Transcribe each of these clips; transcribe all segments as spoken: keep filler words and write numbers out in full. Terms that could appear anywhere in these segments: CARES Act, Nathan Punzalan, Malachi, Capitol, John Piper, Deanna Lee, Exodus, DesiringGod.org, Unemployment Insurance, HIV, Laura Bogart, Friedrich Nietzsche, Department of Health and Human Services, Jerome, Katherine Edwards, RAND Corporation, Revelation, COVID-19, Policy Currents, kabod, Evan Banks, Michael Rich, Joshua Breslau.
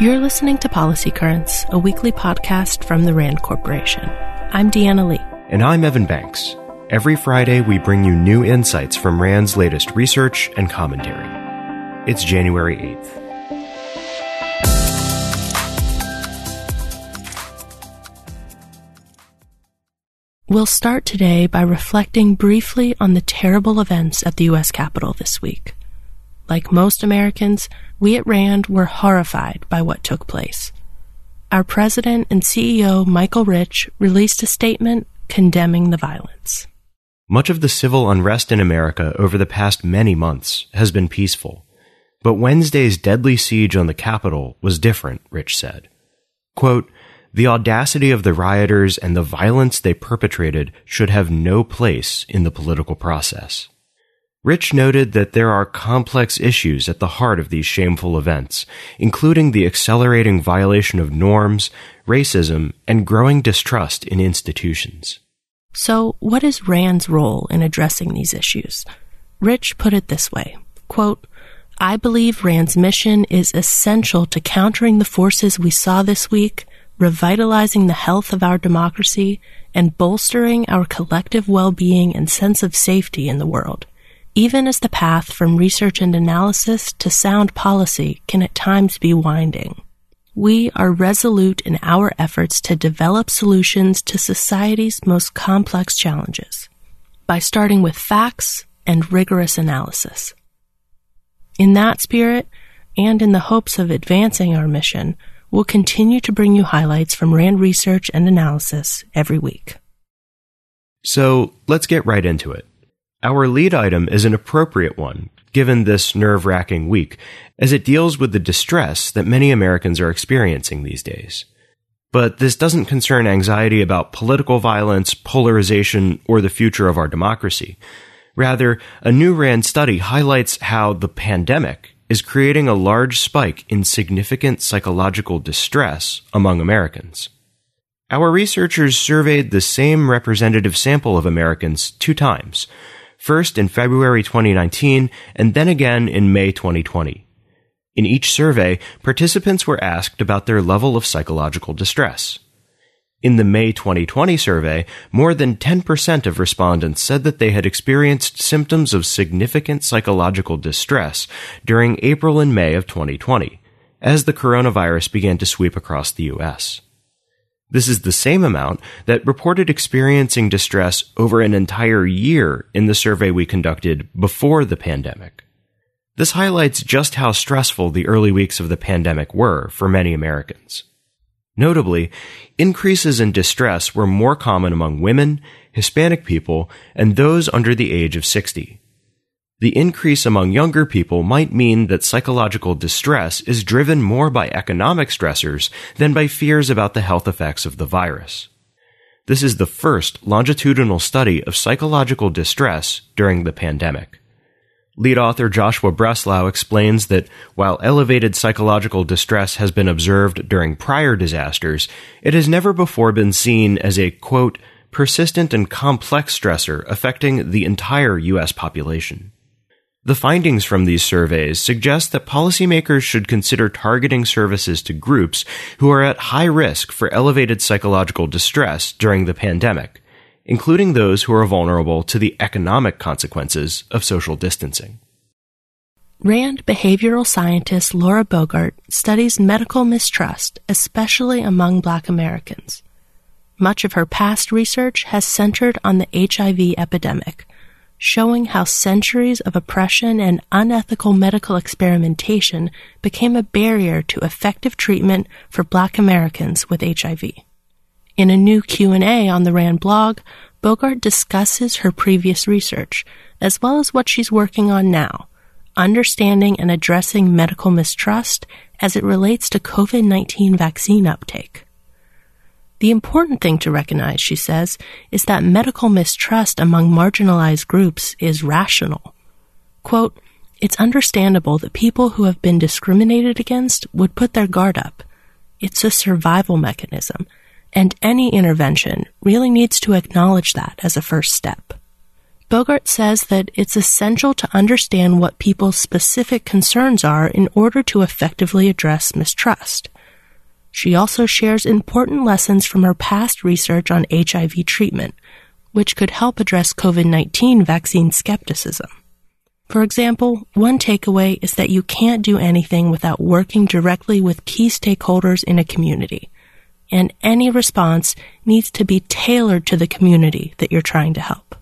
You're listening to Policy Currents, a weekly podcast from the RAND Corporation. I'm Deanna Lee. And I'm Evan Banks. Every Friday, we bring you new insights from RAND's latest research and commentary. It's January eighth. We'll start today by reflecting briefly on the terrible events at the U S Capitol this week. Like most Americans, we at RAND were horrified by what took place. Our president and C E O, Michael Rich, released a statement condemning the violence. Much of the civil unrest in America over the past many months has been peaceful, but Wednesday's deadly siege on the Capitol was different, Rich said. Quote, "The audacity of the rioters and the violence they perpetrated should have no place in the political process." Rich noted that there are complex issues at the heart of these shameful events, including the accelerating violation of norms, racism, and growing distrust in institutions. So, what is RAND's role in addressing these issues? Rich put it this way, quote, "I believe RAND's mission is essential to countering the forces we saw this week, revitalizing the health of our democracy, and bolstering our collective well-being and sense of safety in the world, even as the path from research and analysis to sound policy can at times be winding. We are resolute in our efforts to develop solutions to society's most complex challenges by starting with facts and rigorous analysis. In that spirit, and in the hopes of advancing our mission, we'll continue to bring you highlights from RAND research and analysis every week." So let's get right into it. Our lead item is an appropriate one, given this nerve-wracking week, as it deals with the distress that many Americans are experiencing these days. But this doesn't concern anxiety about political violence, polarization, or the future of our democracy. Rather, a new RAND study highlights how the pandemic is creating a large spike in significant psychological distress among Americans. Our researchers surveyed the same representative sample of Americans two times, first in February twenty nineteen and then again in May twenty twenty. In each survey, participants were asked about their level of psychological distress. In the May twenty twenty survey, more than ten percent of respondents said that they had experienced symptoms of significant psychological distress during April and May of twenty twenty, as the coronavirus began to sweep across the U S. This is the same amount that reported experiencing distress over an entire year in the survey we conducted before the pandemic. This highlights just how stressful the early weeks of the pandemic were for many Americans. Notably, increases in distress were more common among women, Hispanic people, and those under the age of sixty. The increase among younger people might mean that psychological distress is driven more by economic stressors than by fears about the health effects of the virus. This is the first longitudinal study of psychological distress during the pandemic. Lead author Joshua Breslau explains that while elevated psychological distress has been observed during prior disasters, it has never before been seen as a, quote, persistent and complex stressor affecting the entire U S population. The findings from these surveys suggest that policymakers should consider targeting services to groups who are at high risk for elevated psychological distress during the pandemic, including those who are vulnerable to the economic consequences of social distancing. RAND behavioral scientist Laura Bogart studies medical mistrust, especially among Black Americans. Much of her past research has centered on the H I V epidemic, showing how centuries of oppression and unethical medical experimentation became a barrier to effective treatment for Black Americans with H I V. In a new Q and A on the RAND blog, Bogart discusses her previous research, as well as what she's working on now, understanding and addressing medical mistrust as it relates to COVID nineteen vaccine uptake. The important thing to recognize, she says, is that medical mistrust among marginalized groups is rational. Quote, "It's understandable that people who have been discriminated against would put their guard up. It's a survival mechanism. And any intervention really needs to acknowledge that as a first step. Bogart says that it's essential to understand what people's specific concerns are in order to effectively address mistrust. She also shares important lessons from her past research on H I V treatment, which could help address COVID nineteen vaccine skepticism. For example, one takeaway is that you can't do anything without working directly with key stakeholders in a community, and any response needs to be tailored to the community that you're trying to help.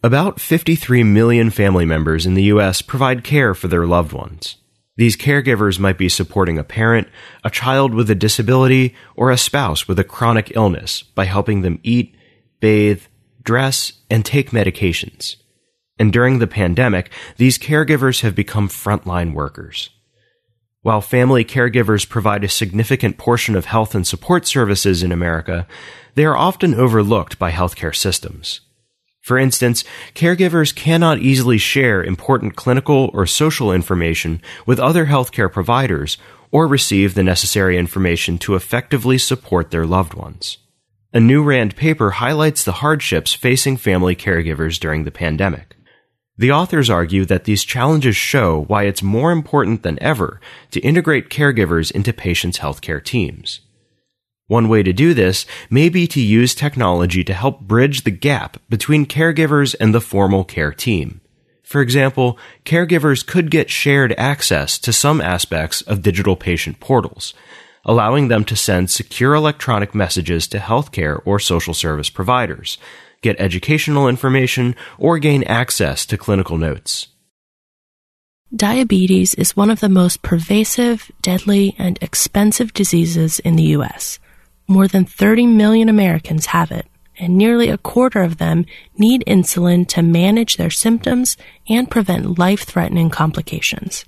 About fifty-three million family members in the U S provide care for their loved ones. These caregivers might be supporting a parent, a child with a disability, or a spouse with a chronic illness by helping them eat, bathe, dress, and take medications. And during the pandemic, these caregivers have become frontline workers. While family caregivers provide a significant portion of health and support services in America, they are often overlooked by healthcare systems. For instance, caregivers cannot easily share important clinical or social information with other healthcare providers or receive the necessary information to effectively support their loved ones. A new RAND paper highlights the hardships facing family caregivers during the pandemic. The authors argue that these challenges show why it's more important than ever to integrate caregivers into patients' healthcare teams. One way to do this may be to use technology to help bridge the gap between caregivers and the formal care team. For example, caregivers could get shared access to some aspects of digital patient portals, allowing them to send secure electronic messages to healthcare or social service providers, get educational information, or gain access to clinical notes. Diabetes is one of the most pervasive, deadly, and expensive diseases in the U S More than thirty million Americans have it, and nearly a quarter of them need insulin to manage their symptoms and prevent life-threatening complications.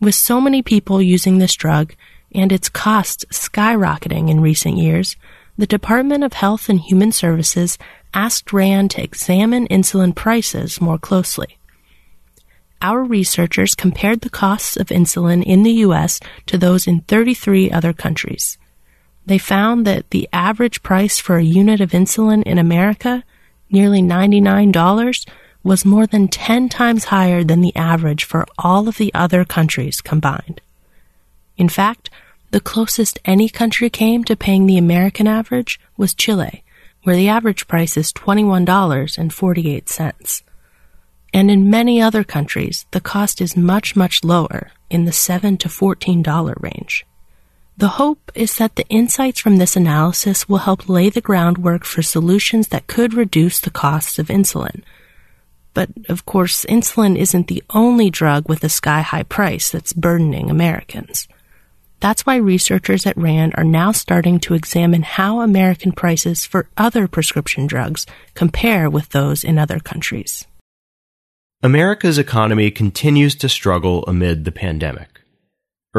With so many people using this drug, and its costs skyrocketing in recent years, the Department of Health and Human Services asked RAND to examine insulin prices more closely. Our researchers compared the costs of insulin in the U S to those in thirty-three other countries. They found that the average price for a unit of insulin in America, nearly ninety-nine dollars, was more than ten times higher than the average for all of the other countries combined. In fact, the closest any country came to paying the American average was Chile, where the average price is twenty-one dollars and forty-eight cents. And in many other countries, the cost is much, much lower, in the seven to fourteen dollars range. The hope is that the insights from this analysis will help lay the groundwork for solutions that could reduce the costs of insulin. But, of course, insulin isn't the only drug with a sky-high price that's burdening Americans. That's why researchers at RAND are now starting to examine how American prices for other prescription drugs compare with those in other countries. America's economy continues to struggle amid the pandemic.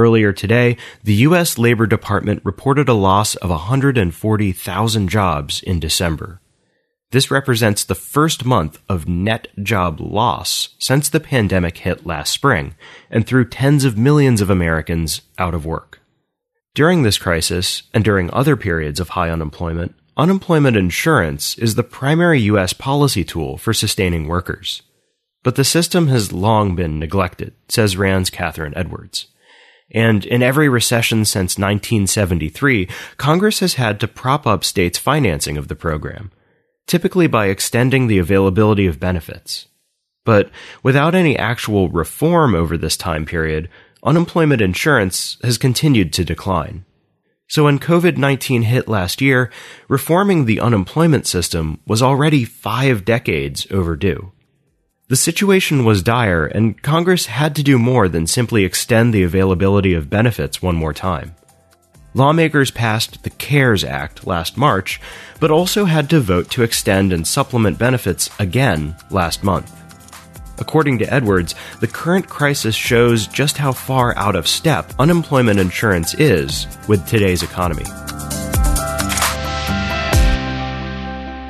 Earlier today, the U S Labor Department reported a loss of one hundred forty thousand jobs in December. This represents the first month of net job loss since the pandemic hit last spring and threw tens of millions of Americans out of work. During this crisis, and during other periods of high unemployment, unemployment insurance is the primary U S policy tool for sustaining workers. But the system has long been neglected, says RAND's Katherine Edwards. And in every recession since nineteen seventy-three, Congress has had to prop up states' financing of the program, typically by extending the availability of benefits. But without any actual reform over this time period, unemployment insurance has continued to decline. So when COVID nineteen hit last year, reforming the unemployment system was already five decades overdue. The situation was dire, and Congress had to do more than simply extend the availability of benefits one more time. Lawmakers passed the CARES Act last March, but also had to vote to extend and supplement benefits again last month. According to Edwards, the current crisis shows just how far out of step unemployment insurance is with today's economy.